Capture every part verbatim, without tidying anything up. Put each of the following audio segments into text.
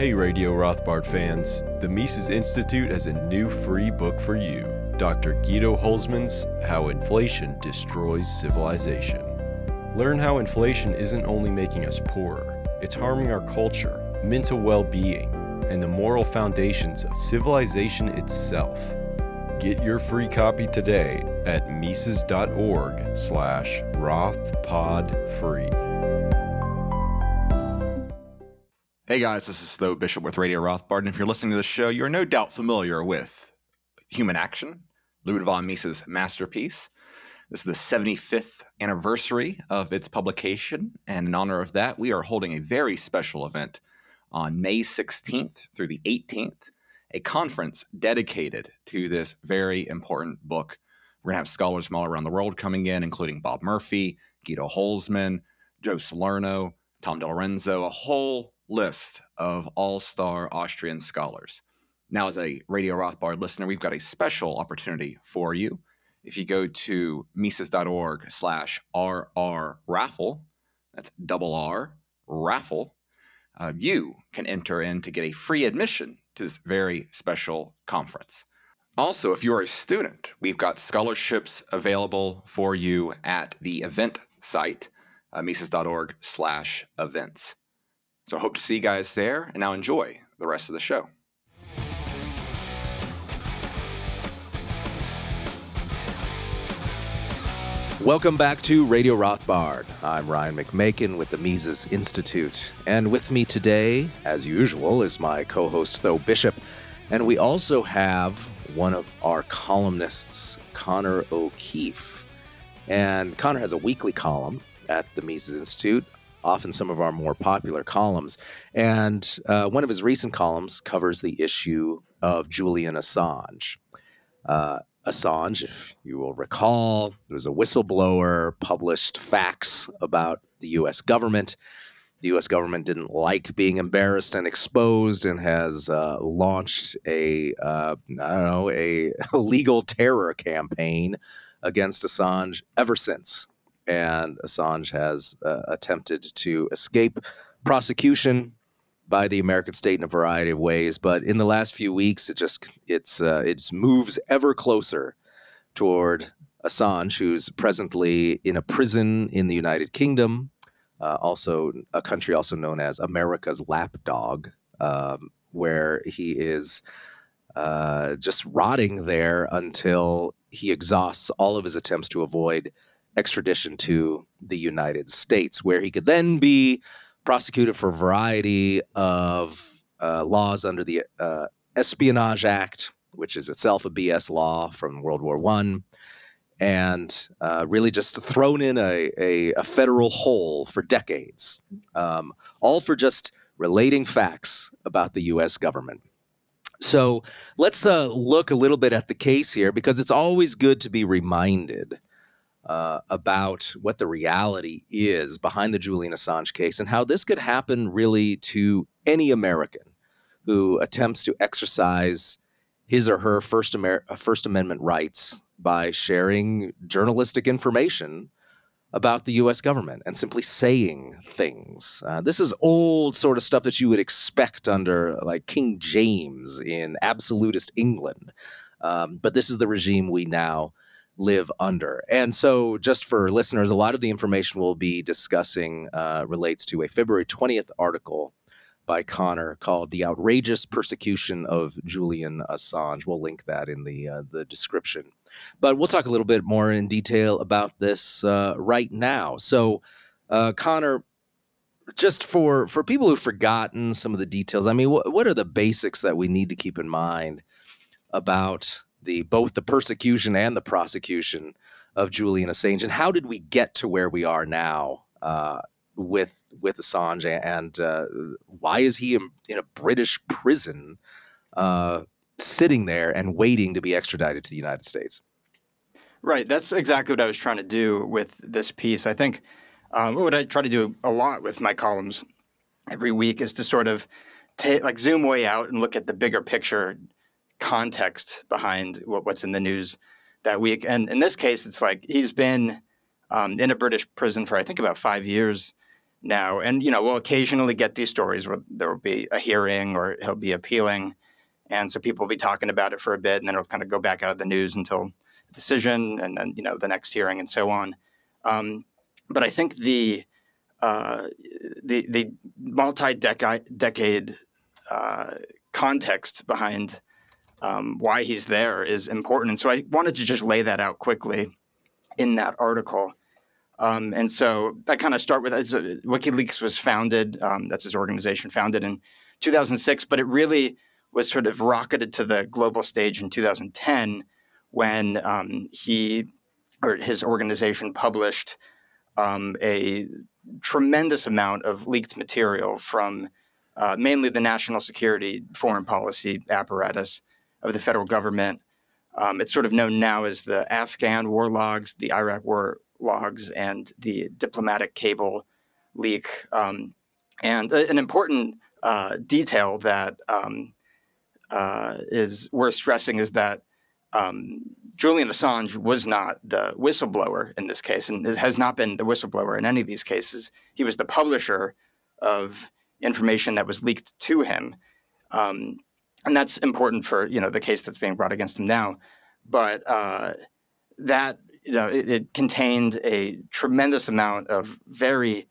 Hey Radio Rothbard fans, the Mises Institute has a new free book for you, Doctor Guido Hülsmann's How Inflation Destroys Civilization. Learn how inflation isn't only making us poorer, it's harming our culture, mental well-being, and the moral foundations of civilization itself. Get your free copy today at mises.org slash rothpodfree. Hey guys, this is Tho Bishop with Radio Rothbard, and if you're listening to this show, you're no doubt familiar with Human Action, Ludwig von Mises' masterpiece. This is the seventy-fifth anniversary of its publication, and in honor of that, we are holding a very special event on May sixteenth through the eighteenth, a conference dedicated to this very important book. We're going to have scholars from all around the world coming in, including Bob Murphy, Guido Hülsmann, Joe Salerno, Tom DeLorenzo, a whole list of all-star Austrian scholars. Now, as a Radio Rothbard listener, we've got a special opportunity for you. If you go to mises.org slash rrraffle, that's double R, raffle, uh, you can enter in to get a free admission to this very special conference. Also, if you're a student, we've got scholarships available for you at the event site, uh, mises.org slash events. So hope to see you guys there, and now enjoy the rest of the show. Welcome back to Radio Rothbard. I'm Ryan McMaken with the Mises Institute. And with me today, as usual, is my co-host Tho Bishop. And we also have one of our columnists, Connor O'Keeffe. And Connor has a weekly column at the Mises Institute, often some of our more popular columns. And uh, one of his recent columns covers the issue of Julian Assange. Uh, Assange, if you will recall, was a whistleblower, published facts about the U S government. The U S government didn't like being embarrassed and exposed, and has uh, launched a, uh, I don't know, a legal terror campaign against Assange ever since. And Assange has uh, attempted to escape prosecution by the American state in a variety of ways. But in the last few weeks, it just it's uh, it's moves ever closer toward Assange, who's presently in a prison in the United Kingdom, uh, also a country also known as America's lapdog, um, where he is uh, just rotting there until he exhausts all of his attempts to avoid extradition to the United States, where he could then be prosecuted for a variety of uh, laws under the uh, Espionage Act, which is itself a B S law from World War One, and uh, really just thrown in a, a, a federal hole for decades, um, all for just relating facts about the U S government. So let's uh, look a little bit at the case here, because it's always good to be reminded Uh, about what the reality is behind the Julian Assange case, and how this could happen really to any American who attempts to exercise his or her First, Amer- First Amendment rights by sharing journalistic information about the U S government and simply saying things. Uh, this is old sort of stuff that you would expect under like King James in absolutist England. Um, but this is the regime we now live under. And so just for listeners, a lot of the information we'll be discussing uh, relates to a February twentieth article by Connor called The Outrageous Persecution of Julian Assange. We'll link that in the uh, the description. But we'll talk a little bit more in detail about this uh, right now. So uh, Connor, just for, for people who've forgotten some of the details, I mean, wh- what are the basics that we need to keep in mind about The both the persecution and the prosecution of Julian Assange, and how did we get to where we are now uh, with with Assange, and uh, why is he in, in a British prison, uh, sitting there and waiting to be extradited to the United States? Right, that's exactly what I was trying to do with this piece. I think um, what I try to do a lot with my columns every week is to sort of ta- like zoom way out and look at the bigger picture. Context behind what, what's in the news that week. And in this case, it's like he's been um, in a British prison for, I think, about five years. now. And, you know, we'll occasionally get these stories where there will be a hearing or he'll be appealing. And so people will be talking about it for a bit, and then it'll kind of go back out of the news until a decision, and then, you know, the next hearing and so on. Um, but I think the uh, the, the multi-decade uh, context behind um, why he's there is important. And so I wanted to just lay that out quickly in that article. Um, and so I kind of start with uh, WikiLeaks was founded, um, that's his organization, founded in two thousand six, but it really was sort of rocketed to the global stage in two thousand ten when um, he or his organization published um, a tremendous amount of leaked material from uh, mainly the national security foreign policy apparatus of the federal government. Um, it's sort of known now as the Afghan war logs, the Iraq war logs, and the diplomatic cable leak. Um, and uh, an important uh, detail that um, Uh, is worth stressing is that um, Julian Assange was not the whistleblower in this case, and has not been the whistleblower in any of these cases. He was the publisher of information that was leaked to him, um, and that's important for, you know, the case that's being brought against him now. But uh, that, you know, it, it contained a tremendous amount of very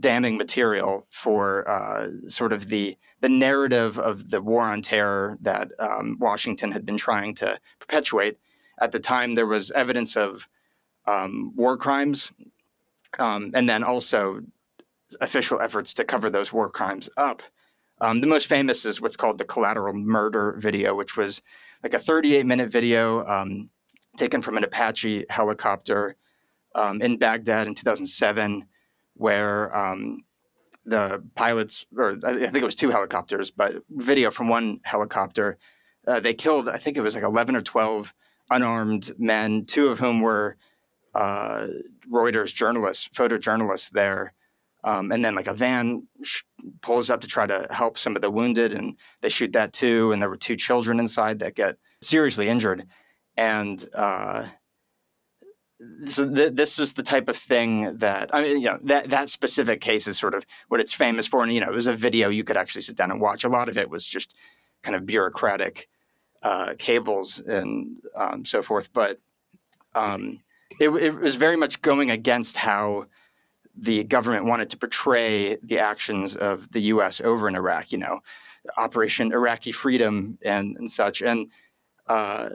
damning material for uh, sort of the the narrative of the war on terror that um, Washington had been trying to perpetuate. At the time, there was evidence of um, war crimes, um, and then also official efforts to cover those war crimes up. Um, the most famous is what's called the collateral murder video, which was like a thirty-eight minute video um, taken from an Apache helicopter um, in Baghdad in two thousand seven. Where um, the pilots, or I think it was two helicopters, but video from one helicopter, uh, they killed, I think it was like eleven or twelve unarmed men, two of whom were uh, Reuters journalists, photojournalists there. Um, and then like a van sh- pulls up to try to help some of the wounded, and they shoot that too. And there were two children inside that get seriously injured. And uh So th- this was the type of thing that, I mean, you know, that, that specific case is sort of what it's famous for. And, you know, it was a video you could actually sit down and watch. A lot of it was just kind of bureaucratic uh, cables and um, so forth. But um, it, it was very much going against how the government wanted to portray the actions of the U S over in Iraq, you know, Operation Iraqi Freedom and, and such. And uh,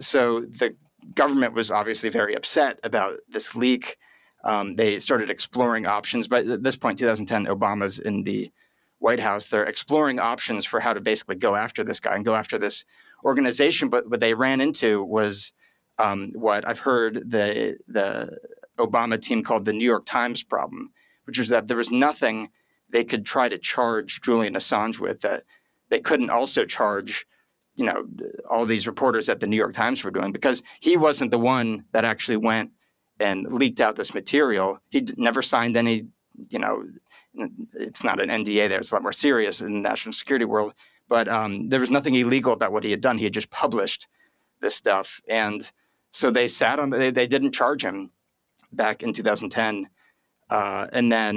so the government was obviously very upset about this leak. Um, they started exploring options. But at this point, two thousand ten, Obama's in the White House. They're exploring options for how to basically go after this guy and go after this organization. But what they ran into was um, what I've heard the the Obama team called the New York Times problem, which was that there was nothing they could try to charge Julian Assange with that they couldn't also charge, you know, all these reporters at the New York Times were doing, because he wasn't the one that actually went and leaked out this material. He d- never signed any, you know, it's not an N D A there. It's a lot more serious in the national security world. But um, there was nothing illegal about what he had done. He had just published this stuff. And so they sat on, they, they didn't charge him back in two thousand ten. Uh, and then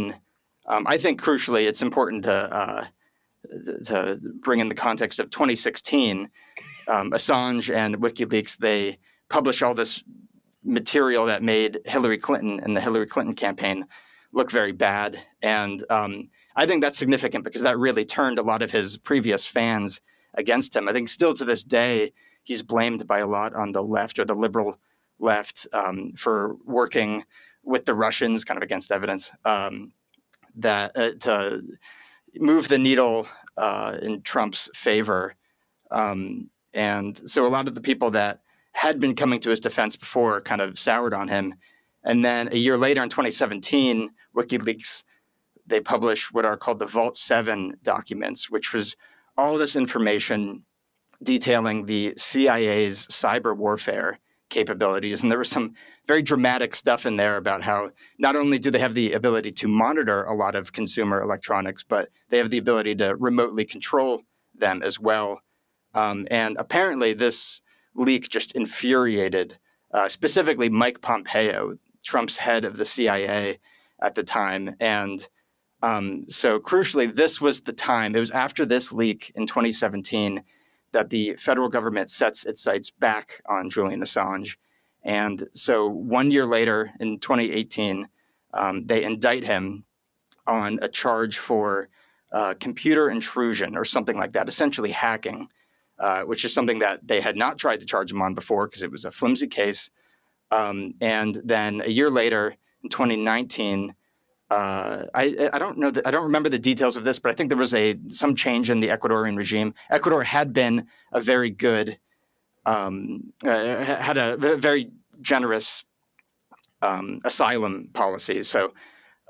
um, I think crucially, it's important to, uh, to bring in the context of twenty sixteen, um, Assange and WikiLeaks, they published all this material that made Hillary Clinton and the Hillary Clinton campaign look very bad. And um, I think that's significant because that really turned a lot of his previous fans against him. I think still to this day, he's blamed by a lot on the left or the liberal left um, for working with the Russians, kind of against evidence, um, that uh, to... move the needle uh, in Trump's favor. Um, and so a lot of the people that had been coming to his defense before kind of soured on him. And then a year later in twenty seventeen, WikiLeaks, they published what are called the Vault seven documents, which was all this information detailing the C I A's cyber warfare capabilities. And there was some very dramatic stuff in there about how not only do they have the ability to monitor a lot of consumer electronics, but they have the ability to remotely control them as well. Um, and apparently this leak just infuriated uh, specifically Mike Pompeo, Trump's head of the C I A at the time. And Um, so crucially, this was the time, it was after this leak in twenty seventeen that the federal government sets its sights back on Julian Assange. And so one year later, in twenty eighteen, um, they indict him on a charge for uh, computer intrusion or something like that, essentially hacking, uh, which is something that they had not tried to charge him on before because it was a flimsy case. Um, and then a year later, in twenty nineteen, Uh, I, I don't know. The, I don't remember the details of this, but I think there was a some change in the Ecuadorian regime. Ecuador had been a very good, um, uh, had a very generous um, asylum policy. So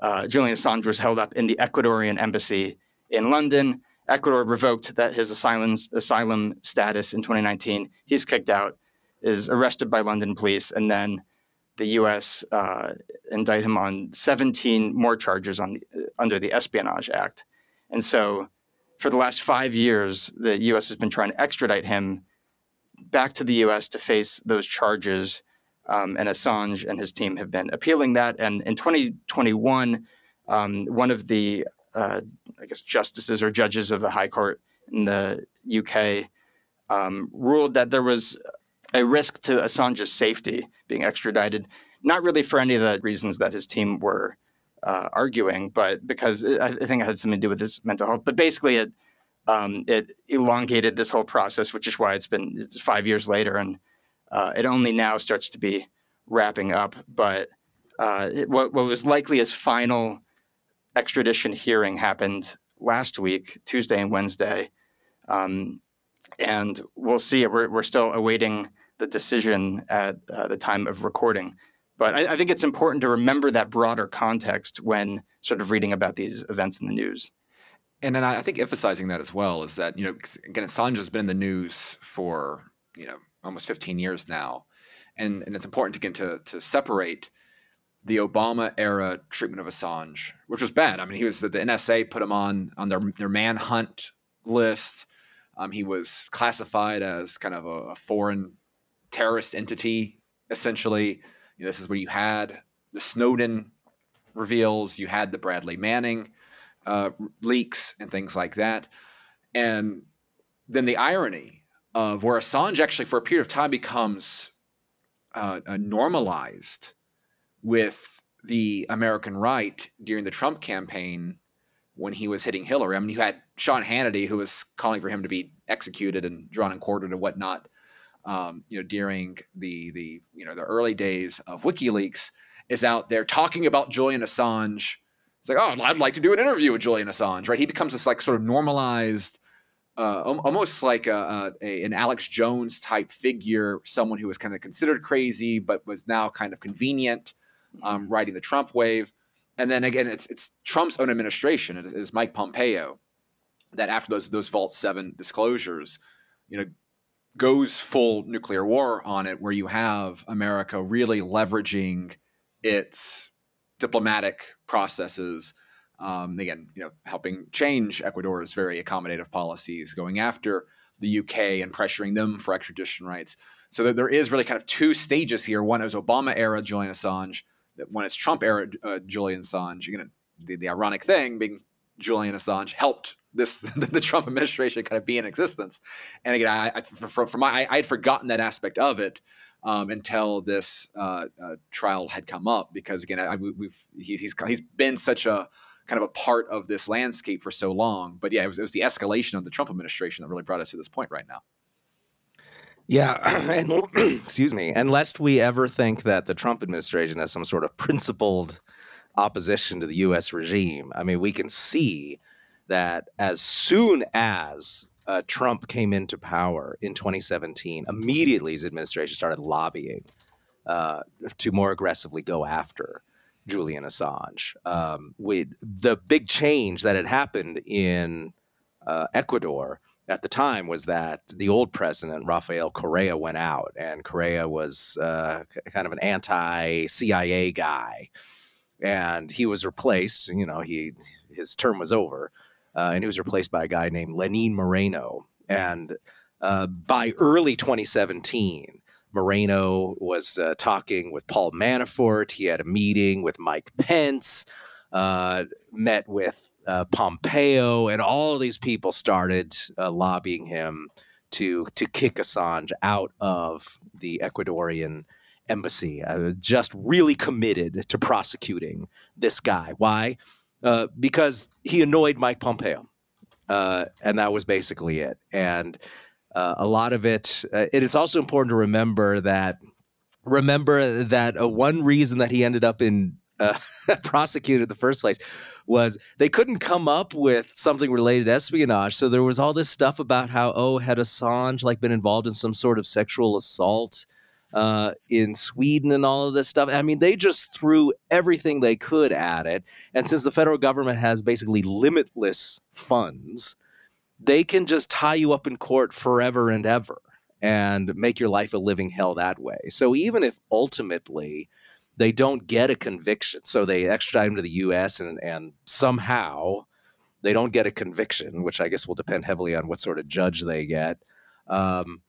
uh, Julian Assange was held up in the Ecuadorian embassy in London. Ecuador revoked that his asylum asylum status in twenty nineteen. He's kicked out, is arrested by London police, and then the U S uh, indict him on seventeen more charges on the, under the Espionage Act. And so for the last five years, the U S has been trying to extradite him back to the U S to face those charges. Um, and Assange and his team have been appealing that. And in twenty twenty-one, um, one of the, uh, I guess, justices or judges of the High Court in the U K um, ruled that there was a risk to Assange's safety being extradited, not really for any of the reasons that his team were uh, arguing, but because it, I think it had something to do with his mental health. But basically, it um, it elongated this whole process, which is why it's been it's five years later, and uh, it only now starts to be wrapping up. But uh, it, what, what was likely his final extradition hearing happened last week, Tuesday and Wednesday, um, and we'll see. We're we're still awaiting the decision at uh, the time of recording. But I, I think it's important to remember that broader context when sort of reading about these events in the news. And then I think emphasizing that as well is that, you know, again, Assange has been in the news for, you know, almost fifteen years now. And and it's important to get to, to separate the Obama era treatment of Assange, which was bad. I mean, he was the, the N S A put him on on their, their manhunt list. Um, he was classified as kind of a, a foreign terrorist entity, essentially. You know, this is where you had the Snowden reveals, you had the Bradley Manning uh, leaks and things like that. And then the irony of where Assange actually for a period of time becomes uh, uh, normalized with the American right during the Trump campaign when he was hitting Hillary. I mean, you had Sean Hannity, who was calling for him to be executed and drawn and quartered and whatnot, um, you know, during the the you know the early days of WikiLeaks, is out there talking about Julian Assange. It's like, oh, I'd like to do an interview with Julian Assange, right? He becomes this like sort of normalized, uh, almost like a, a an Alex Jones type figure, someone who was kind of considered crazy but was now kind of convenient, um, riding the Trump wave. And then again, it's it's Trump's own administration. It is Mike Pompeo that after those those Vault seven disclosures, you know, goes full nuclear war on it, where you have America really leveraging its diplomatic processes. Um, again, you know, helping change Ecuador's very accommodative policies, going after the U K and pressuring them for extradition rights. So that there is really kind of two stages here. One is Obama era Julian Assange. When it's Trump era uh, Julian Assange, you know, the, the ironic thing being Julian Assange helped this the, the Trump administration kind of be in existence. And again, I, I for, for my I had forgotten that aspect of it um, until this uh, uh, trial had come up, because again, I, we've he, he's he's been such a kind of a part of this landscape for so long. But yeah, it was, it was the escalation of the Trump administration that really brought us to this point right now. Yeah, and excuse me. And lest we ever think that the Trump administration has some sort of principled opposition to the U S regime, I mean, we can see that as soon as uh, Trump came into power in twenty seventeen, immediately his administration started lobbying uh, to more aggressively go after Julian Assange. Um, with the big change that had happened in uh, Ecuador at the time was that the old president, Rafael Correa, went out, and Correa was uh, kind of an anti-C I A guy, and he was replaced. You know, he his term was over, uh, and he was replaced by a guy named Lenin Moreno. And uh, by early twenty seventeen, Moreno was uh, talking with Paul Manafort. He had a meeting with Mike Pence. uh, met with uh, Pompeo, and all of these people started uh, lobbying him to to kick Assange out of the Ecuadorian embassy. Uh, just really committed to prosecuting this guy. Why? Uh, because he annoyed Mike Pompeo. Uh, and that was basically it. And uh, a lot of it, uh, it is also important to remember that, remember that uh, one reason that he ended up in uh, prosecuted in the first place was they couldn't come up with something related to espionage. So there was all this stuff about how, oh, had Assange like been involved in some sort of sexual assault uh, in Sweden and all of this stuff. I mean, they just threw everything they could at it. And since the federal government has basically limitless funds, they can just tie you up in court forever and ever and make your life a living hell that way. So even if ultimately they don't get a conviction, so they extradite him to the U S and, and somehow they don't get a conviction, which I guess will depend heavily on what sort of judge they get. Um,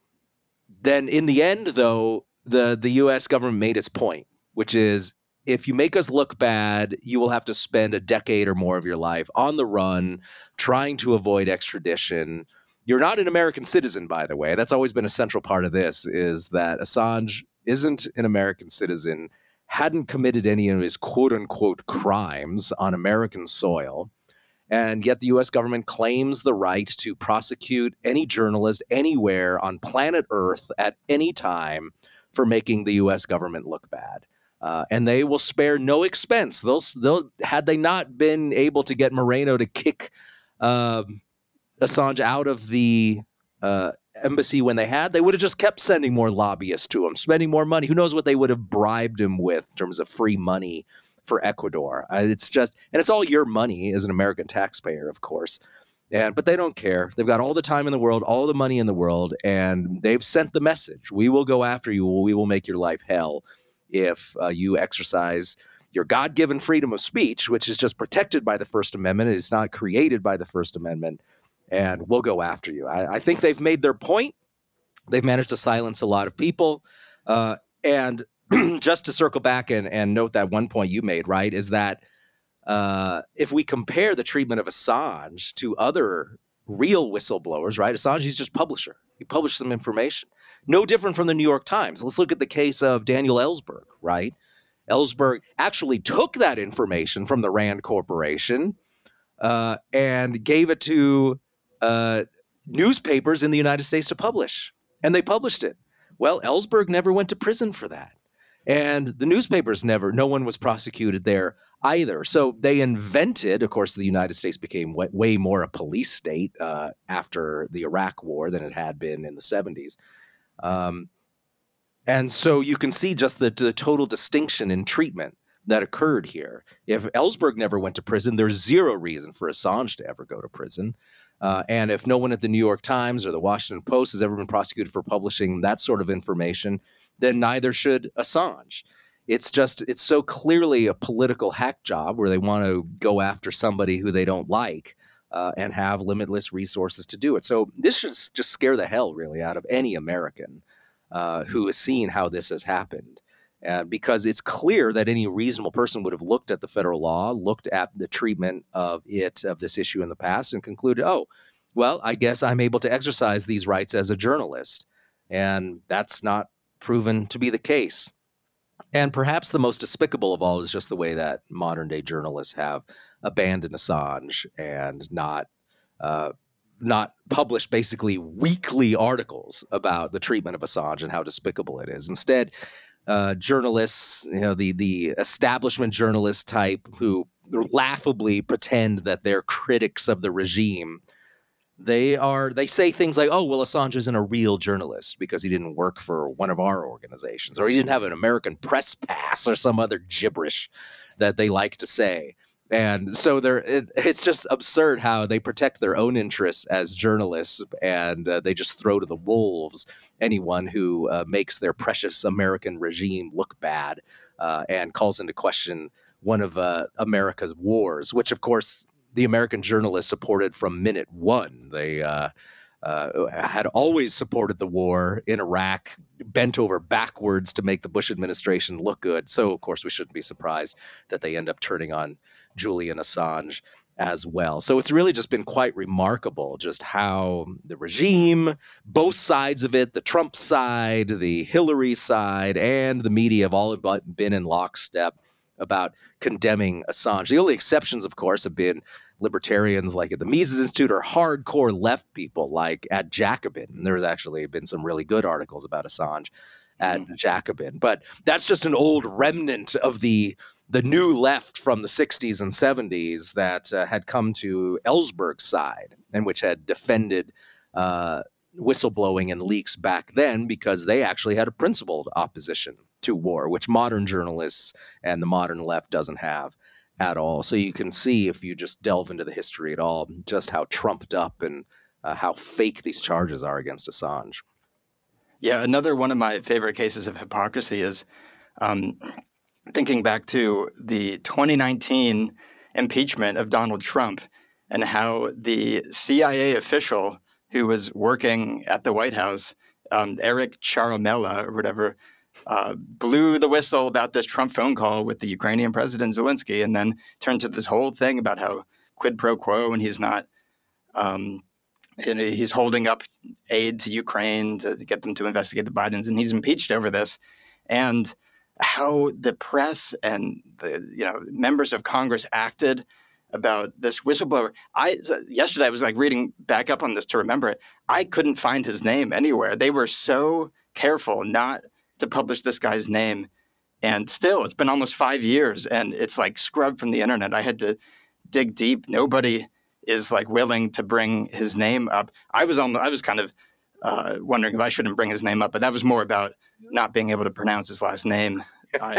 then in the end, though, the, the U S government made its point, which is if you make us look bad, you will have to spend a decade or more of your life on the run, trying to avoid extradition. You're not an American citizen, by the way. That's always been a central part of this, is that Assange isn't an American citizen, hadn't committed any of his quote-unquote crimes on American soil, and yet the U S government claims the right to prosecute any journalist anywhere on planet Earth at any time for making the U S government look bad. Uh, and they will spare no expense. They'll, they'll, had they not been able to get Moreno to kick uh, Assange out of the uh, embassy when they had, they would have just kept sending more lobbyists to him, spending more money. Who knows what they would have bribed him with in terms of free money for Ecuador. Uh, it's just, and it's all your money as an American taxpayer, of course. And, but they don't care. They've got all the time in the world, all the money in the world, and they've sent the message. We will go after you. We will make your life hell if uh, you exercise your God-given freedom of speech, which is just protected by the First Amendment. It is not created by the First Amendment, and we'll go after you. I, I think they've made their point. They've managed to silence a lot of people. Uh, and just to circle back and, and note that one point you made, right, is that uh, if we compare the treatment of Assange to other real whistleblowers, right, Assange is just publisher. He published some information. No different from the New York Times. Let's look at the case of Daniel Ellsberg, right? Ellsberg actually took that information from the Rand Corporation uh, and gave it to uh, newspapers in the United States to publish, and they published it. Well, Ellsberg never went to prison for that, and the newspapers never, no one was prosecuted there either. So they invented, of course, the United States became way, way more a police state uh, after the Iraq war than it had been in the seventies. Um, and so you can see just the, the total distinction in treatment that occurred here. If Ellsberg never went to prison, there's zero reason for Assange to ever go to prison. Uh, and if no one at the New York Times or the Washington Post has ever been prosecuted for publishing that sort of information, then neither should Assange. It's just, it's so clearly a political hack job where they want to go after somebody who they don't like. Uh, and have limitless resources to do it. So this should just scare the hell really out of any American uh, who has seen how this has happened, uh, because it's clear that any reasonable person would have looked at the federal law, looked at the treatment of it, of this issue in the past, and concluded, oh, well, I guess I'm able to exercise these rights as a journalist. And that's not proven to be the case. And perhaps the most despicable of all is just the way that modern day journalists have abandoned Assange and not uh, not published basically weekly articles about the treatment of Assange and how despicable it is. Instead, uh, journalists, you know, the the establishment journalist type who laughably pretend that they're critics of the regime, they are they say things like, oh, well, Assange isn't a real journalist because he didn't work for one of our organizations, or he didn't have an American press pass, or some other gibberish that they like to say. And so they're, it, it's just absurd how they protect their own interests as journalists, and uh, they just throw to the wolves anyone who uh, makes their precious American regime look bad uh, and calls into question one of uh, America's wars, which, of course, the American journalists supported from minute one. They uh, uh, had always supported the war in Iraq, bent over backwards to make the Bush administration look good. So, of course, we shouldn't be surprised that they end up turning on Julian Assange as well. So it's really just been quite remarkable just how the regime, both sides of it, the Trump side, the Hillary side, and the media have all been in lockstep about condemning Assange. The only exceptions, of course, have been libertarians like at the Mises Institute or hardcore left people like at Jacobin. And there's actually been some really good articles about Assange at mm-hmm. Jacobin. But that's just an old remnant of the the new left from the sixties and seventies that uh, had come to Ellsberg's side and which had defended uh, whistleblowing and leaks back then because they actually had a principled opposition to war, which modern journalists and the modern left doesn't have at all. So you can see, if you just delve into the history at all, just how trumped up and uh, how fake these charges are against Assange. Yeah, another one of my favorite cases of hypocrisy is um, thinking back to the twenty nineteen impeachment of Donald Trump and how the C I A official who was working at the White House, um, Eric Charamella or whatever, Uh, blew the whistle about this Trump phone call with the Ukrainian president Zelensky, and then turned to this whole thing about how quid pro quo, and he's not, um, you know, he's holding up aid to Ukraine to get them to investigate the Bidens, and he's impeached over this. And how the press and the you know members of Congress acted about this whistleblower. I yesterday I was like reading back up on this to remember it. I couldn't find his name anywhere. They were so careful not to publish this guy's name, and still it's been almost five years and it's like scrubbed from the internet. I had to dig deep. Nobody is like willing to bring his name up. I was almost, I was kind of uh, wondering if I shouldn't bring his name up, but that was more about not being able to pronounce his last name. I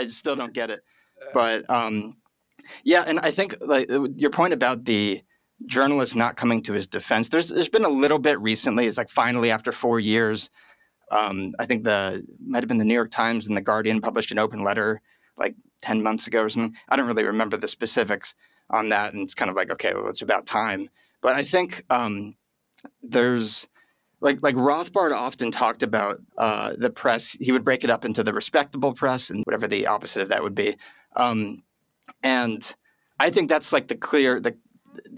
I still don't get it. But um, yeah, and I think like your point about the journalist not coming to his defense, there's there's been a little bit recently. It's like finally after four years, Um, I think the might have been the New York Times and the Guardian published an open letter like ten months ago or something. I don't really remember the specifics on that. And it's kind of like, okay, well, it's about time. But I think um, there's like like Rothbard often talked about uh, the press. He would break it up into the respectable press and whatever the opposite of that would be. Um, and I think that's like the clear, the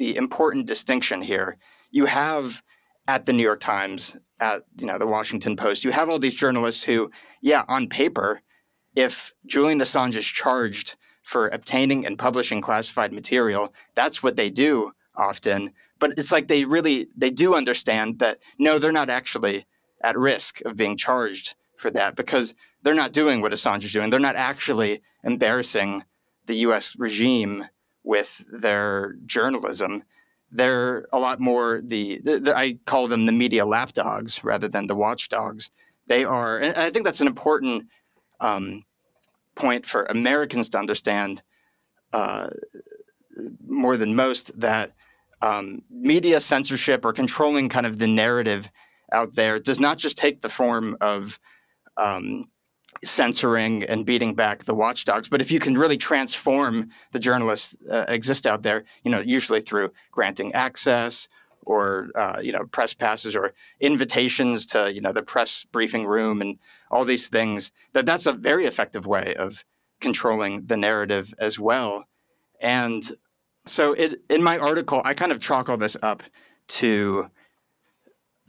the important distinction here. You have at the New York Times, at you know the Washington Post, you have all these journalists who, yeah, on paper, if Julian Assange is charged for obtaining and publishing classified material, that's what they do often. But it's like they really, they do understand that, no, they're not actually at risk of being charged for that because they're not doing what Assange is doing. They're not actually embarrassing the U S regime with their journalism. They're a lot more the, the, the, I call them the media lapdogs rather than the watchdogs. They are, and I think that's an important um, point for Americans to understand uh, more than most, that um, media censorship or controlling kind of the narrative out there does not just take the form of um, censoring and beating back the watchdogs. But if you can really transform the journalists uh, exist out there, you know, usually through granting access or, uh, you know, press passes or invitations to, you know, the press briefing room and all these things, that that's a very effective way of controlling the narrative as well. And so it, in my article, I kind of chalk all this up to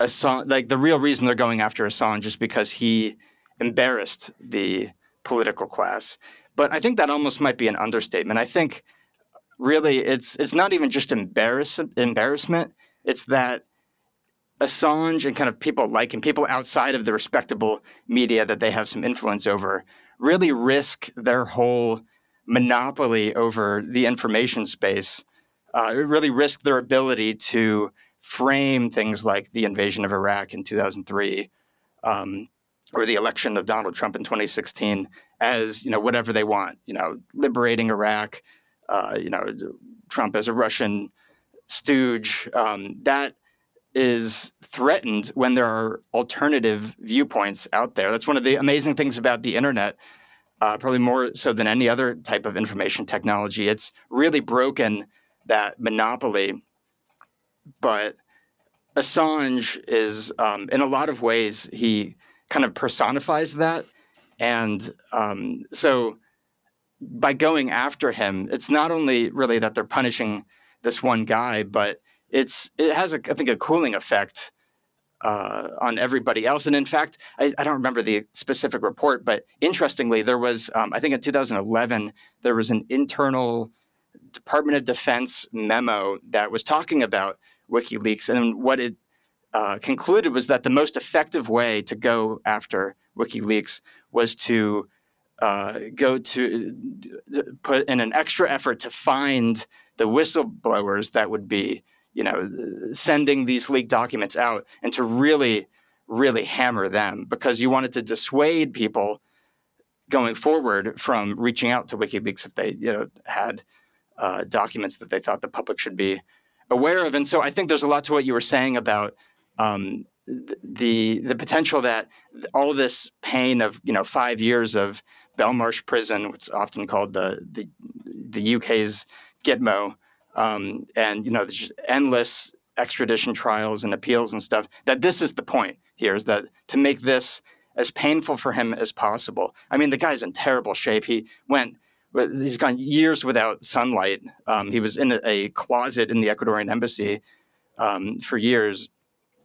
Assange, like the real reason they're going after Assange is because he embarrassed the political class. But I think that almost might be an understatement. I think really it's it's not even just embarrass, embarrassment. It's that Assange and kind of people like him, people outside of the respectable media that they have some influence over, really risk their whole monopoly over the information space, uh, really risk their ability to frame things like the invasion of Iraq in two thousand three, um, or the election of Donald Trump in twenty sixteen as, you know, whatever they want, you know, liberating Iraq, uh, you know, Trump as a Russian stooge. Um, that is threatened when there are alternative viewpoints out there. That's one of the amazing things about the internet, uh, probably more so than any other type of information technology. It's really broken that monopoly, but Assange is, um, in a lot of ways, he kind of personifies that. And um, so by going after him, it's not only really that they're punishing this one guy, but it's it has, a, I think, a cooling effect uh, on everybody else. And in fact, I, I don't remember the specific report, but interestingly, there was, um, I think in two thousand eleven, there was an internal Department of Defense memo that was talking about WikiLeaks. And what it uh, concluded was that the most effective way to go after WikiLeaks was to uh, go to uh, put in an extra effort to find the whistleblowers that would be, you know, sending these leaked documents out, and to really, really hammer them, because you wanted to dissuade people going forward from reaching out to WikiLeaks if they, you know, had uh, documents that they thought the public should be aware of. And so I think there's a lot to what you were saying about um, the the potential that all this pain of, you know, five years of Belmarsh prison, which is often called the the, the U K's Gitmo, um, and, you know, there's endless extradition trials and appeals and stuff, that this is the point here, is that to make this as painful for him as possible. I mean, the guy's in terrible shape. He went He's gone years without sunlight. Um, he was in a, a closet in the Ecuadorian embassy um, for years.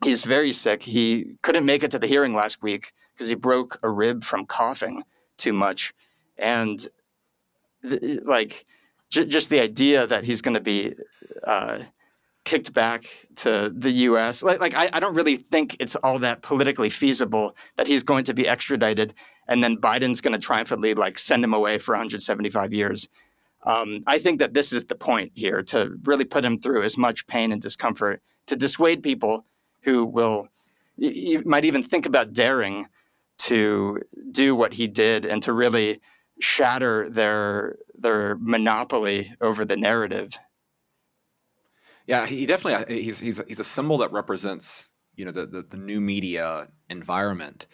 He's very sick. He couldn't make it to the hearing last week because he broke a rib from coughing too much. And th- like j- just the idea that he's going to be uh, kicked back to the U S. Like, like I, I don't really think it's all that politically feasible that he's going to be extradited, and then Biden's going to triumphantly like send him away for one hundred seventy-five years. Um, I think that this is the point here, to really put him through as much pain and discomfort to dissuade people who will, you might even think about daring to do what he did, and to really shatter their their monopoly over the narrative. Yeah, he definitely he's he's he's a symbol that represents, you know, the the, the new media environment.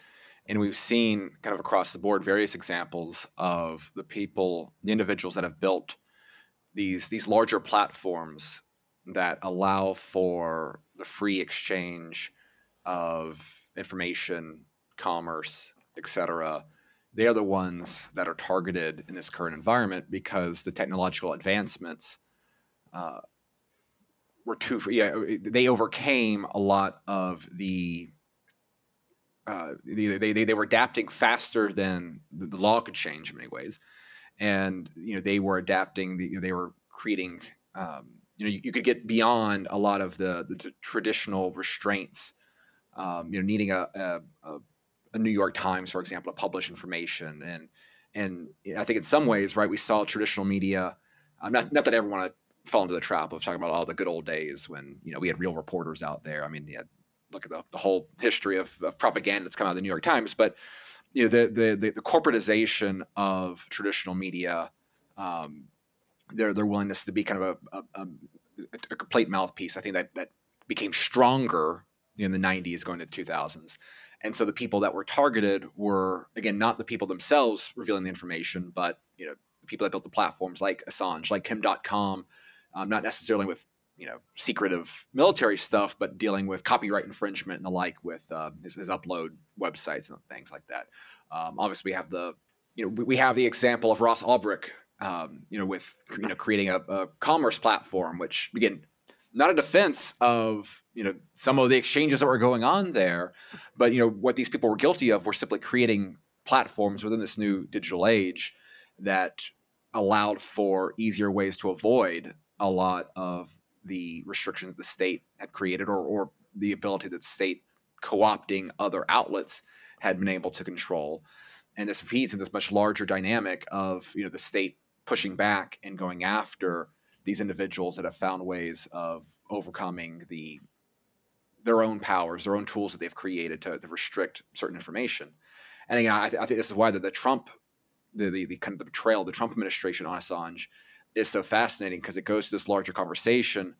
And we've seen kind of across the board various examples of the people, the individuals that have built these these larger platforms that allow for the free exchange of information, commerce, et cetera. They are the ones that are targeted in this current environment, because the technological advancements uh, were too free. Yeah, they overcame a lot of the Uh, they, they they were adapting faster than the, the law could change in many ways, and you know they were adapting. The, they were creating. Um, you know, you, you could get beyond a lot of the the t- traditional restraints. Um, you know, needing a, a a New York Times, for example, to publish information, and and I think in some ways, right, we saw traditional media. Um, not not that I ever want to fall into the trap of talking about all the good old days when, you know, we had real reporters out there. I mean, yeah. Look at the, the whole history of, of propaganda that's come out of the New York Times, but you know the the, the, the corporatization of traditional media, um, their their willingness to be kind of a, a, a complete mouthpiece. I think that that became stronger in the nineties, going to the two thousands, and so the people that were targeted were, again, not the people themselves revealing the information, but you know the people that built the platforms like Assange, like Kim dot com, um, not necessarily with, you know, secretive military stuff, but dealing with copyright infringement and the like with uh, his, his upload websites and things like that. Um, obviously, we have the, you know, we have the example of Ross Ulbricht, um, you know, with, you know, creating a, a commerce platform, which, again, not a defense of, you know, some of the exchanges that were going on there, but, you know, what these people were guilty of were simply creating platforms within this new digital age that allowed for easier ways to avoid a lot of the restrictions the state had created, or or the ability that the state co-opting other outlets had been able to control. And this feeds into this much larger dynamic of, you know, the state pushing back and going after these individuals that have found ways of overcoming the their own powers, their own tools that they've created to, to restrict certain information. And again, I, th- I think this is why the, the Trump, the, the, the kind of the betrayal of the Trump administration on Assange is so fascinating, because it goes to this larger conversation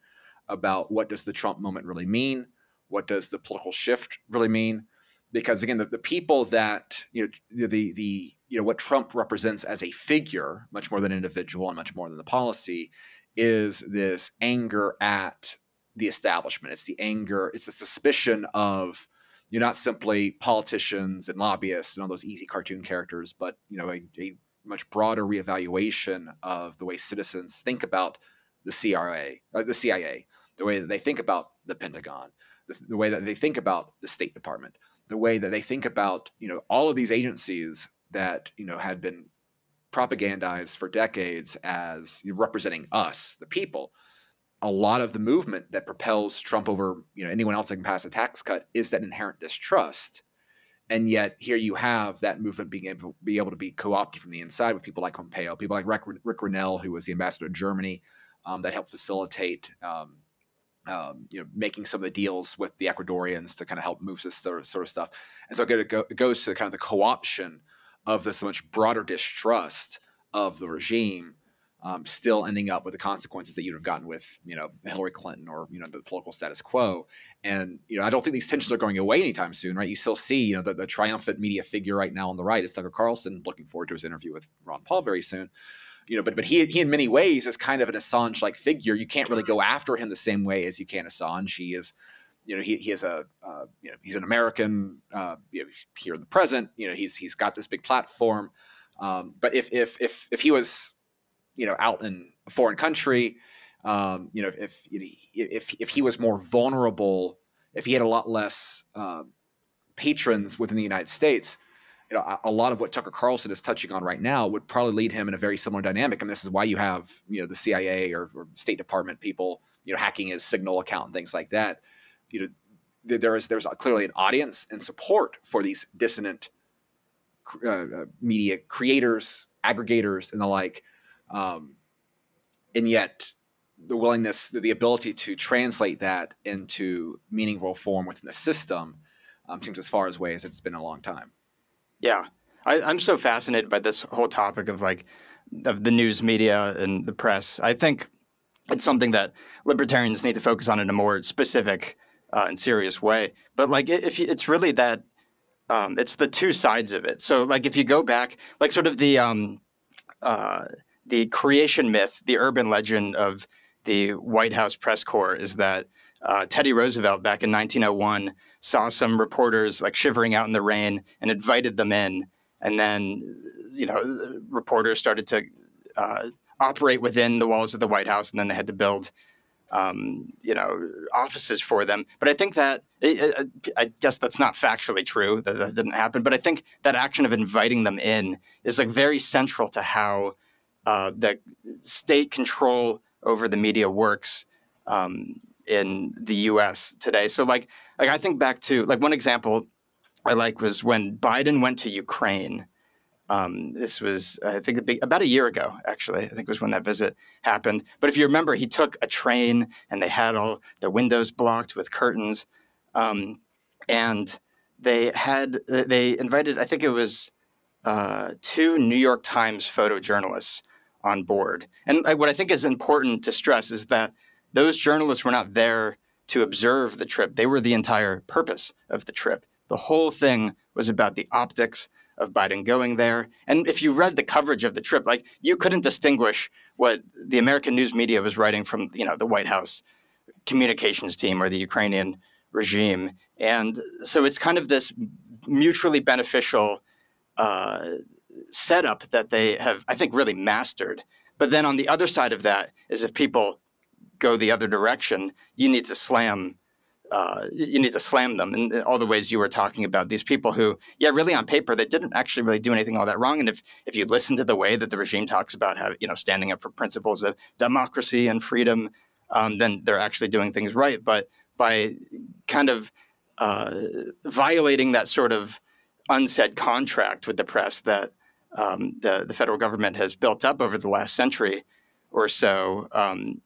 about what does the Trump moment really mean? What does the political shift really mean? Because again, the, the people that, you know, the, the, you know, what Trump represents as a figure, much more than an individual and much more than the policy, is this anger at the establishment. It's the anger, it's the suspicion of, you're not simply politicians and lobbyists and all those easy cartoon characters, but, you know, a, a much broader reevaluation of the way citizens think about the C R A, uh, the C I A, the way that they think about the Pentagon, the, the way that they think about the State Department, the way that they think about, you know, all of these agencies that, you know, had been propagandized for decades as representing us, the people. A lot of the movement that propels Trump over, you know, anyone else that can pass a tax cut is that inherent distrust. And yet here you have that movement being able to be, able to be co-opted from the inside with people like Pompeo, people like Rick, Rick Renell, who was the ambassador to Germany, um, that helped facilitate, um, um, you know, making some of the deals with the Ecuadorians to kind of help move this sort of, sort of stuff. And so it goes to kind of the co-option of this much broader distrust of the regime, um, still ending up with the consequences that you'd have gotten with, you know, Hillary Clinton or, you know, the political status quo. And, you know, I don't think these tensions are going away anytime soon, right? You still see, you know, the, the triumphant media figure right now on the right is Tucker Carlson, looking forward to his interview with Ron Paul very soon. You know, but but he he in many ways is kind of an Assange-like figure. You can't really go after him the same way as you can Assange. He is, you know, he he is a uh, you know, he's an American uh, you know, here in the present. You know, he's he's got this big platform. Um, but if if if if he was, you know, out in a foreign country, um, you know, if if if he was more vulnerable, if he had a lot less uh, patrons within the United States. You know, a lot of what Tucker Carlson is touching on right now would probably lead him in a very similar dynamic. And this is why you have, you know, the C I A or, or State Department people, you know, hacking his Signal account and things like that. You know, th- there is there's clearly an audience and support for these dissonant uh, media creators, aggregators, and the like. Um, and yet, the willingness, the ability to translate that into meaningful form within the system um, seems as far away as it's been in a long time. Yeah, I, I'm so fascinated by this whole topic of like of the news media and the press. I think it's something that libertarians need to focus on in a more specific uh, and serious way. But like, if you, it's really that um, it's the two sides of it. So like, if you go back, like sort of the um, uh, the creation myth, the urban legend of the White House press corps is that uh, Teddy Roosevelt back in nineteen oh one. Saw some reporters like shivering out in the rain and invited them in. And then, you know, reporters started to uh, operate within the walls of the White House, and then they had to build, um, you know, offices for them. But I think that, I, I guess that's not factually true, that, that didn't happen. But I think that action of inviting them in is like very central to how uh, the state control over the media works um, in the U S today. So like, Like I think back to like one example I like was when Biden went to Ukraine. Um, this was I think a big, about a year ago, actually. I think it was when that visit happened. But if you remember, he took a train and they had all the windows blocked with curtains, um, and they had they invited I think it was uh, two New York Times photojournalists on board. And what I think is important to stress is that those journalists were not there to observe the trip. They were the entire purpose of the trip. The whole thing was about the optics of Biden going there. And if you read the coverage of the trip, like you couldn't distinguish what the American news media was writing from, you know, the White House communications team or the Ukrainian regime. And so it's kind of this mutually beneficial uh, setup that they have, I think, really mastered. But then on the other side of that is if people go the other direction, you need to slam uh, you need to slam them in all the ways you were talking about, these people who, yeah, really on paper, they didn't actually really do anything all that wrong. And if if you listen to the way that the regime talks about how, you know, standing up for principles of democracy and freedom, um, then they're actually doing things right. But by kind of uh, violating that sort of unsaid contract with the press that um, the, the federal government has built up over the last century or so, um,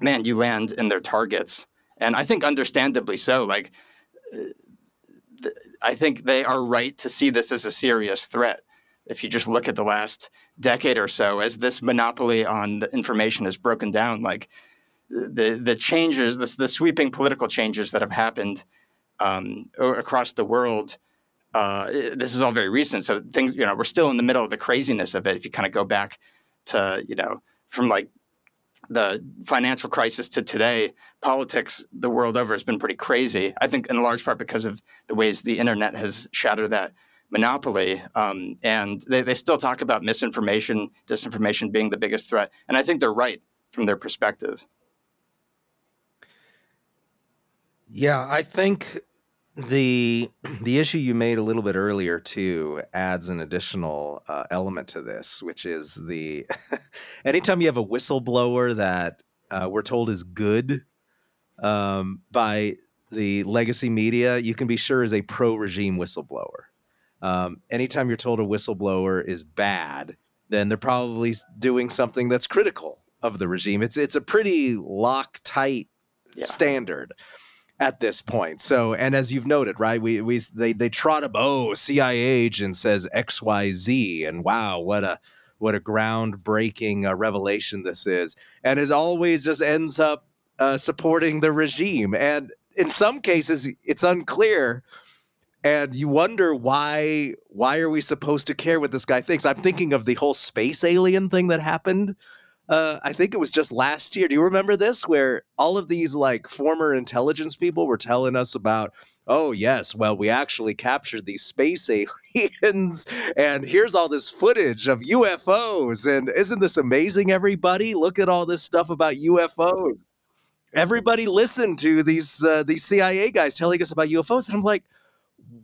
man, you land in their targets. And I think understandably so, like, th- I think they are right to see this as a serious threat. If you just look at the last decade or so, as this monopoly on the information is broken down, like the the changes, the, the sweeping political changes that have happened um, across the world, uh, this is all very recent. So things, you know, we're still in the middle of the craziness of it. If you kind of go back to, you know, from like, the financial crisis to today, politics the world over has been pretty crazy. I think in large part because of the ways the internet has shattered that monopoly. Um, and they, they still talk about misinformation, disinformation being the biggest threat. And I think they're right from their perspective. Yeah, I think the the issue you made a little bit earlier, too, adds an additional uh, element to this, which is the anytime you have a whistleblower that uh, we're told is good um, by the legacy media, you can be sure is a pro-regime whistleblower. Um, anytime you're told a whistleblower is bad, then they're probably doing something that's critical of the regime. It's, it's a pretty locktight yeah. standard at this point. So, and as you've noted, right, we, we, they, they trot up, oh, C I A agent says X, Y, Z, and wow, what a, what a groundbreaking uh, revelation this is. And it always just ends up uh, supporting the regime. And in some cases it's unclear and you wonder why, why are we supposed to care what this guy thinks? I'm thinking of the whole space alien thing that happened. Uh, I think it was just last year. Do you remember this? Where all of these like former intelligence people were telling us about, oh, yes, well, we actually captured these space aliens and here's all this footage of U F Os. And isn't this amazing, everybody? Look at all this stuff about U F Os. Everybody listened to these uh, these C I A guys telling us about U F Os. And I'm like,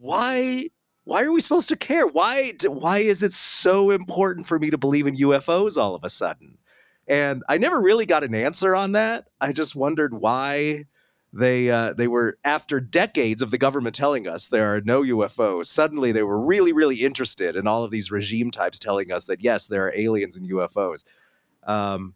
why? Why are we supposed to care? Why? Why is it so important for me to believe in U F Os all of a sudden? And I never really got an answer on that. I just wondered why they uh, they were, after decades of the government telling us there are no U F Os, suddenly they were really, really interested in all of these regime types telling us that, yes, there are aliens and U F Os. Um,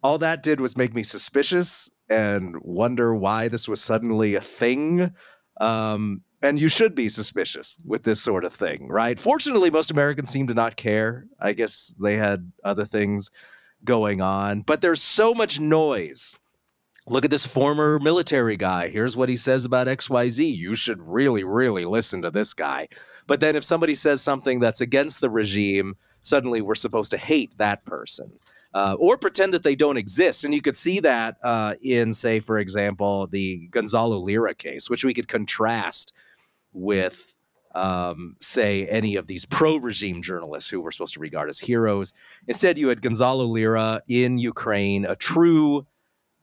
all that did was make me suspicious and wonder why this was suddenly a thing. Um, and you should be suspicious with this sort of thing, right? Fortunately, most Americans seem to not care. I guess they had other things going on, but there's so much noise. Look at this former military guy. Here's what he says about X Y Z. You should really, really listen to this guy. But then if somebody says something that's against the regime, suddenly we're supposed to hate that person uh, or pretend that they don't exist. And you could see that uh, in, say, for example, the Gonzalo Lira case, which we could contrast with Um, say any of these pro-regime journalists who were supposed to regard as heroes. Instead, you had Gonzalo Lira in Ukraine, a true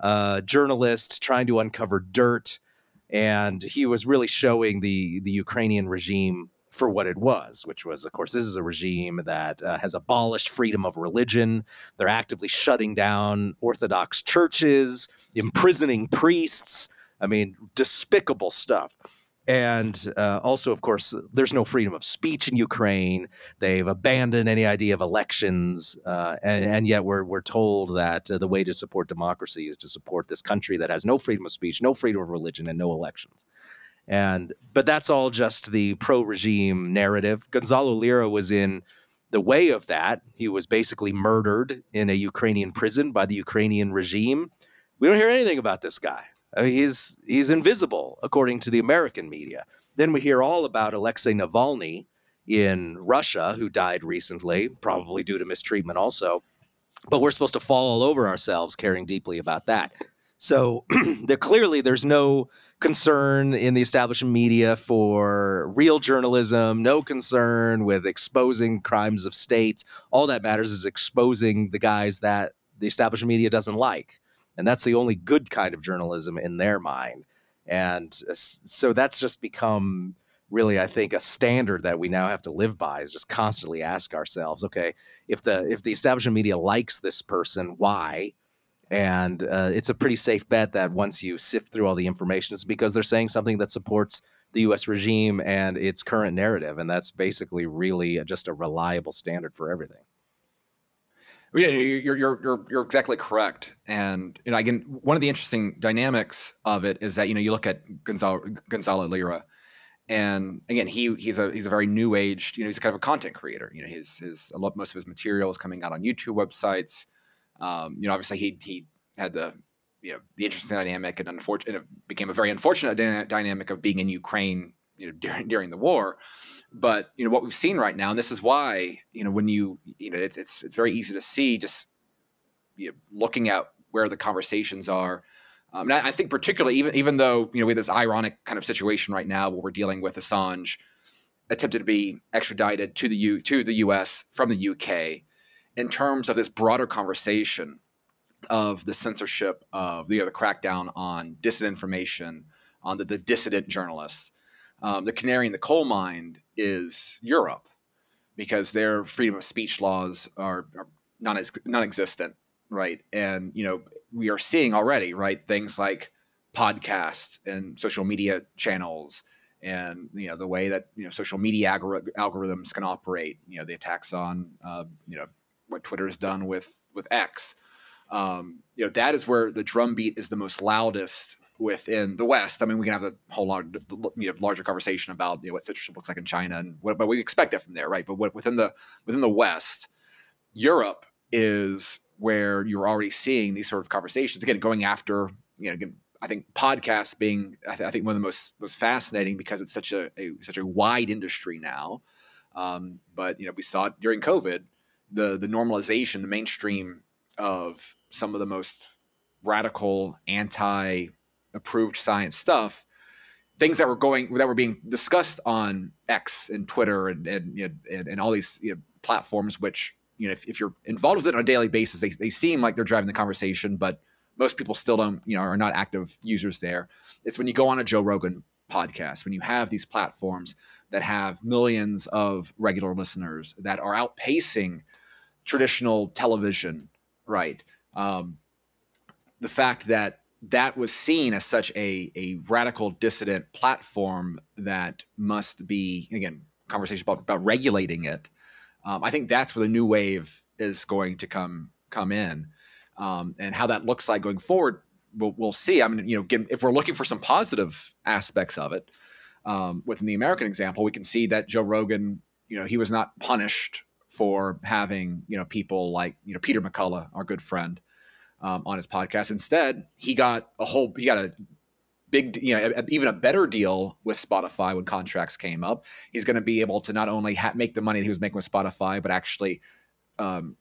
uh, journalist trying to uncover dirt, and he was really showing the the Ukrainian regime for what it was, which was, of course, this is a regime that uh, has abolished freedom of religion. They're actively shutting down Orthodox churches, imprisoning priests. I mean, despicable stuff. And uh, also, of course, there's no freedom of speech in Ukraine. They've abandoned any idea of elections. Uh, and, and yet we're we're told that uh, the way to support democracy is to support this country that has no freedom of speech, no freedom of religion, and no elections. And but that's all just the pro-regime narrative. Gonzalo Lira was in the way of that. He was basically murdered in a Ukrainian prison by the Ukrainian regime. We don't hear anything about this guy. I mean, he's he's invisible, according to the American media. Then we hear all about Alexei Navalny in Russia, who died recently, probably due to mistreatment also. But we're supposed to fall all over ourselves caring deeply about that. So there clearly there's no concern in the establishment media for real journalism, no concern with exposing crimes of states. All that matters is exposing the guys that the establishment media doesn't like. And that's the only good kind of journalism in their mind. And so that's just become really, I think, a standard that we now have to live by, is just constantly ask ourselves, okay, if the if the establishment media likes this person, why? And uh, it's a pretty safe bet that once you sift through all the information, it's because they're saying something that supports the U S regime and its current narrative. And that's basically really just a reliable standard for everything. Yeah, you're you're you're you're exactly correct, and you know, again, one of the interesting dynamics of it is that you know you look at Gonzalo Gonzalo Lira, and again, he he's a he's a very new age, you know, he's kind of a content creator. You know, his his a lot, most of his material is coming out on YouTube websites. Um, you know, obviously he he had the you know the interesting dynamic, and unfortunate, it became a very unfortunate dyna- dynamic of being in Ukraine, you know, during during the war. But you know what we've seen right now, and this is why you know when you you know it's it's it's very easy to see just you know, looking at where the conversations are. Um, and I, I think particularly even even though you know we have this ironic kind of situation right now where we're dealing with Assange attempted to be extradited to the U, to the U S from the U K in terms of this broader conversation of the censorship of you know, the crackdown on dissident information, on the, the dissident journalists. Um, the canary in the coal mine is Europe, because their freedom of speech laws are, are non non-existent, right? And you know we are seeing already, right, things like podcasts and social media channels, and you know the way that you know social media algor- algorithms can operate. You know the attacks on uh, you know what Twitter has done with with X. Um, you know that is where the drumbeat is the most loudest within the West. I mean, we can have a whole lot, you know, larger conversation about you know, what censorship looks like in China and what, but we expect that from there, right? But what, within the within the West, Europe is where you're already seeing these sort of conversations. Again, going after, you know, again, I think podcasts being, I, th- I think one of the most most fascinating because it's such a, a such a wide industry now. Um, but you know, we saw it during COVID, the the normalization, the mainstream of some of the most radical anti approved science stuff, things that were going that were being discussed on X and Twitter and and you know, and, and all these you know, platforms, which you know if, if you're involved with it on a daily basis, they they seem like they're driving the conversation, but most people still don't you know are not active users there. It's when you go on a Joe Rogan podcast, when you have these platforms that have millions of regular listeners that are outpacing traditional television, right? Um, the fact that that was seen as such a, a radical dissident platform that must be, again, conversation about, about regulating it. Um, I think that's where the new wave is going to come come in. Um, and how that looks like going forward, we'll, we'll see. I mean, you know, again, if we're looking for some positive aspects of it, um, within the American example, we can see that Joe Rogan, you know, he was not punished for having, you know, people like, you know, Peter McCullough, our good friend, Um, on his podcast. Instead, he got a whole, he got a big, you know, a, a, even a better deal with Spotify when contracts came up. He's going to be able to not only ha- make the money that he was making with Spotify, but actually um,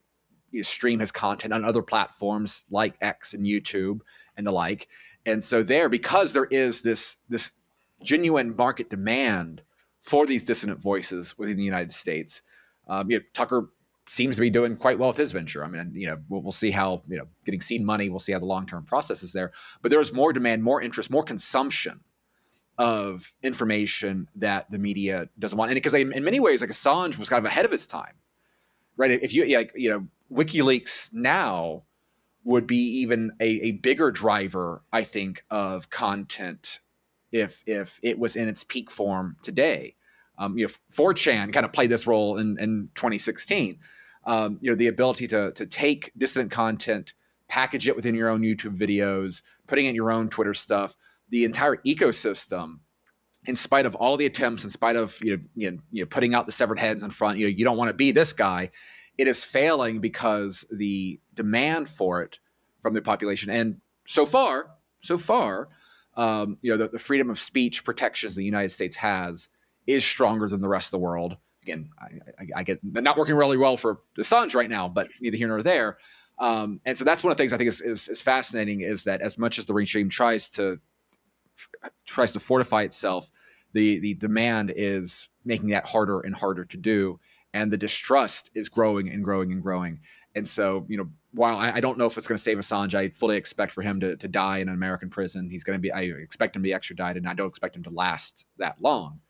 you know, stream his content on other platforms like X and YouTube and the like. And so there, because there is this this genuine market demand for these dissonant voices within the United States, um, you know, Tucker seems to be doing quite well with his venture. I mean, you know, we'll, we'll see how, you know, getting seed money, we'll see how the long-term process is there. But there is more demand, more interest, more consumption of information that the media doesn't want. And because in many ways, like Assange was kind of ahead of his time, right? If you, like, you know, WikiLeaks now would be even a, a bigger driver, I think, of content if if it was in its peak form today. Um, you know, four chan kind of played this role in, in twenty sixteen. Um, you know, the ability to to take dissident content, package it within your own YouTube videos, putting in your own Twitter stuff, the entire ecosystem, in spite of all the attempts, in spite of, you know, you know, you know putting out the severed heads in front, you know, you don't want to be this guy, it is failing because the demand for it from the population. And so far, so far, um, you know, the, the freedom of speech protections the United States has is stronger than the rest of the world. Again, I, I, I get not working really well for Assange right now, but neither here nor there. Um, and so that's one of the things I think is, is, is fascinating, is that as much as the regime tries to tries to fortify itself, the, the demand is making that harder and harder to do. And the distrust is growing and growing and growing. And so, you know, while I, I don't know if it's going to save Assange, I fully expect for him to, to die in an American prison. He's going to be, I expect him to be extradited, and I don't expect him to last that long.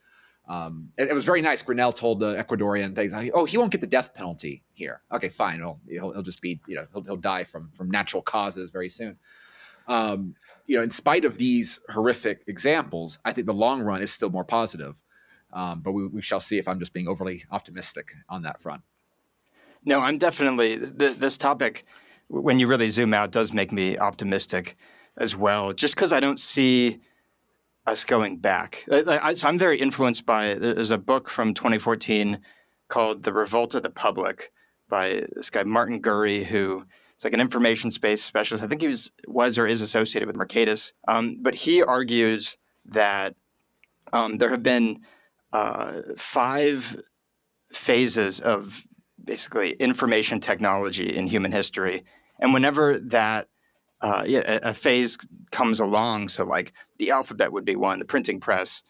Um, it, it was very nice. Grinnell told the Ecuadorian things, oh, he won't get the death penalty here. Okay, fine. He'll, he'll, he'll just be, you know, he'll, he'll die from, from natural causes very soon. Um, you know, in spite of these horrific examples, I think the long run is still more positive. Um, but we, we shall see if I'm just being overly optimistic on that front. No, I'm definitely, th- this topic, when you really zoom out, does make me optimistic as well, just because I don't see us going back. I, I, so I'm very influenced by, there's a book from twenty fourteen called The Revolt of the Public by this guy, Martin Gurry, who is like an information space specialist. I think he was, was or is associated with Mercatus. Um, but he argues that um, there have been uh, five phases of basically information technology in human history. And whenever that Uh, yeah, a phase comes along. So like the alphabet would be one, the printing press,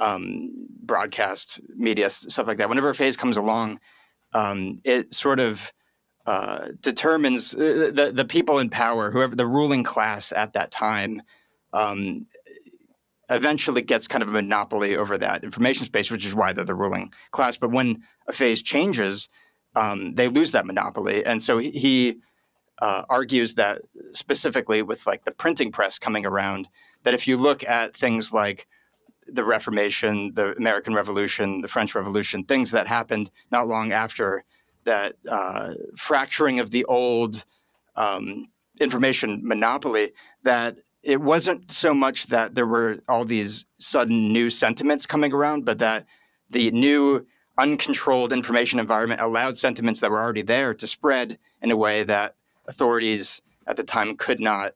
um, broadcast media, stuff like that. Whenever a phase comes along, um, it sort of uh, determines the, the people in power, whoever the ruling class at that time, um, eventually gets kind of a monopoly over that information space, which is why they're the ruling class. But when a phase changes, um, they lose that monopoly. And so he, he uh, argues that specifically with like the printing press coming around, that if you look at things like the Reformation, the American Revolution, the French Revolution, things that happened not long after that uh, fracturing of the old um, information monopoly, that it wasn't so much that there were all these sudden new sentiments coming around, but that the new uncontrolled information environment allowed sentiments that were already there to spread in a way that authorities at the time could not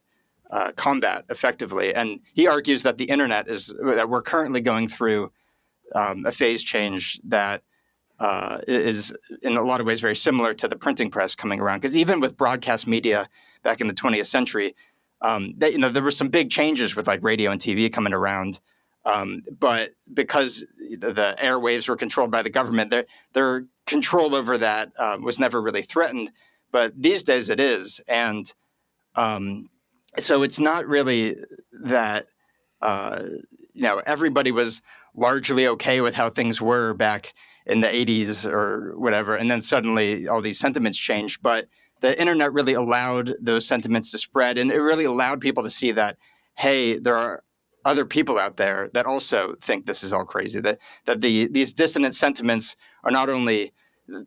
uh, combat effectively. And he argues that the internet is, that we're currently going through um, a phase change that uh, is in a lot of ways very similar to the printing press coming around. Because even with broadcast media back in the twentieth century, Um, that, you know, there were some big changes with like radio and T V coming around, um, but because the airwaves were controlled by the government, their their control over that uh, was never really threatened. But these days it is, and um, so it's not really that uh, you know everybody was largely okay with how things were back in the eighties or whatever, and then suddenly all these sentiments changed, but the internet really allowed those sentiments to spread, and it really allowed people to see that, hey, there are other people out there that also think this is all crazy, that that the these dissonant sentiments are not only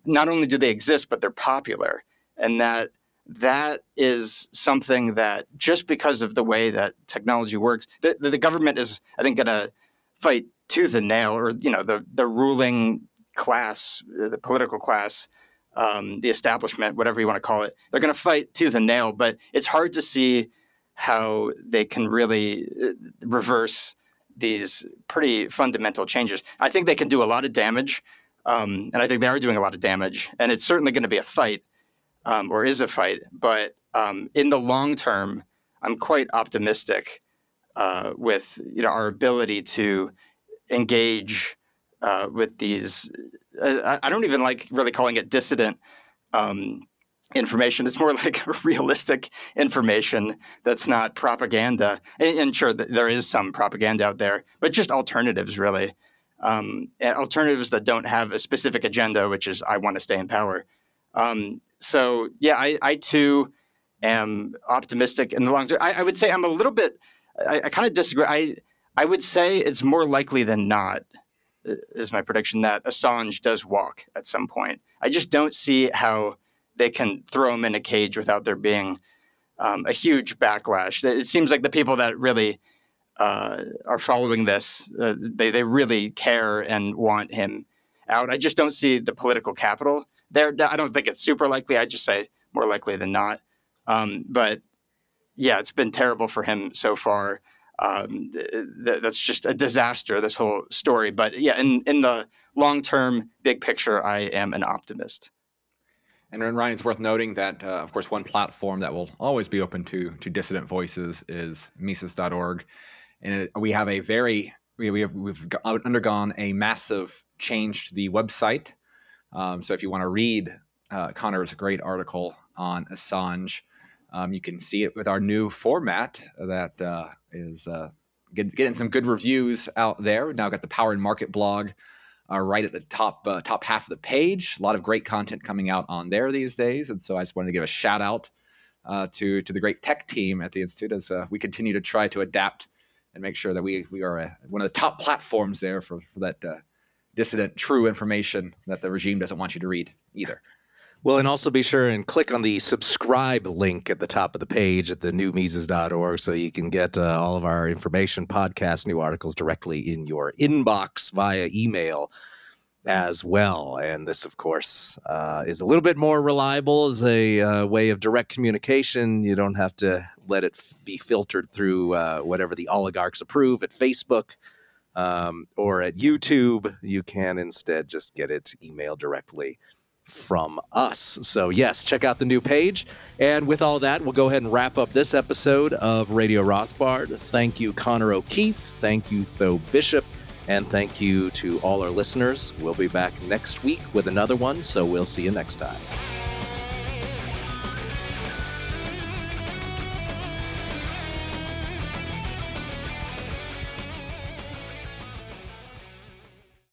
not only do they exist, but they're popular, and that that is something that just because of the way that technology works, the, the government is, I think, going to fight tooth and nail, or, you know, the, the ruling class, the political class, Um, the establishment, whatever you want to call it, they're going to fight tooth and nail, but it's hard to see how they can really reverse these pretty fundamental changes. I think they can do a lot of damage, um, and I think they are doing a lot of damage, and it's certainly going to be a fight, um, or is a fight, but um, in the long term, I'm quite optimistic uh, with you know our ability to engage uh, with these. I don't even like really calling it dissident um, information. It's more like realistic information that's not propaganda. And, and sure, there is some propaganda out there, but just alternatives, really. Um, alternatives that don't have a specific agenda, which is, I want to stay in power. Um, so, yeah, I, I too am optimistic in the long term. I, I would say I'm a little bit, I, I kind of disagree. I, I would say it's more likely than not, is my prediction, that Assange does walk at some point. I just don't see how they can throw him in a cage without there being um, a huge backlash. It seems like the people that really uh, are following this, uh, they, they really care and want him out. I just don't see the political capital there. I don't think it's super likely. I just say more likely than not. Um, but yeah, it's been terrible for him so far. Um, th- that's just a disaster, this whole story. But yeah, in, in the long-term, big picture, I am an optimist. And Ryan, it's worth noting that, uh, of course, one platform that will always be open to to dissident voices is mises dot org. And it, we have a very, we, we have, we've undergone a massive change to the website. Um, so if you want to read uh, Connor's great article on Assange, Um, you can see it with our new format that uh, is uh, get, getting some good reviews out there. We've now got the Power and Market blog uh, right at the top uh, top half of the page. A lot of great content coming out on there these days. And so I just wanted to give a shout out uh, to, to the great tech team at the Institute as uh, we continue to try to adapt and make sure that we, we are a, one of the top platforms there for, for that uh, dissident, true information that the regime doesn't want you to read either. Well, and also be sure and click on the subscribe link at the top of the page at the new mises dot org so you can get uh, all of our information, podcasts, new articles directly in your inbox via email as well. And this, of course, uh, is a little bit more reliable as a uh, way of direct communication. You don't have to let it f- be filtered through uh, whatever the oligarchs approve at Facebook um, or at YouTube. You can instead just get it emailed directly from us. So yes, check out the new page. And with all that, we'll go ahead and wrap up this episode of Radio Rothbard. Thank you, Connor O'Keeffe. Thank you, Tho Bishop. And thank you to all our listeners. We'll be back next week with another one, so we'll see you next time.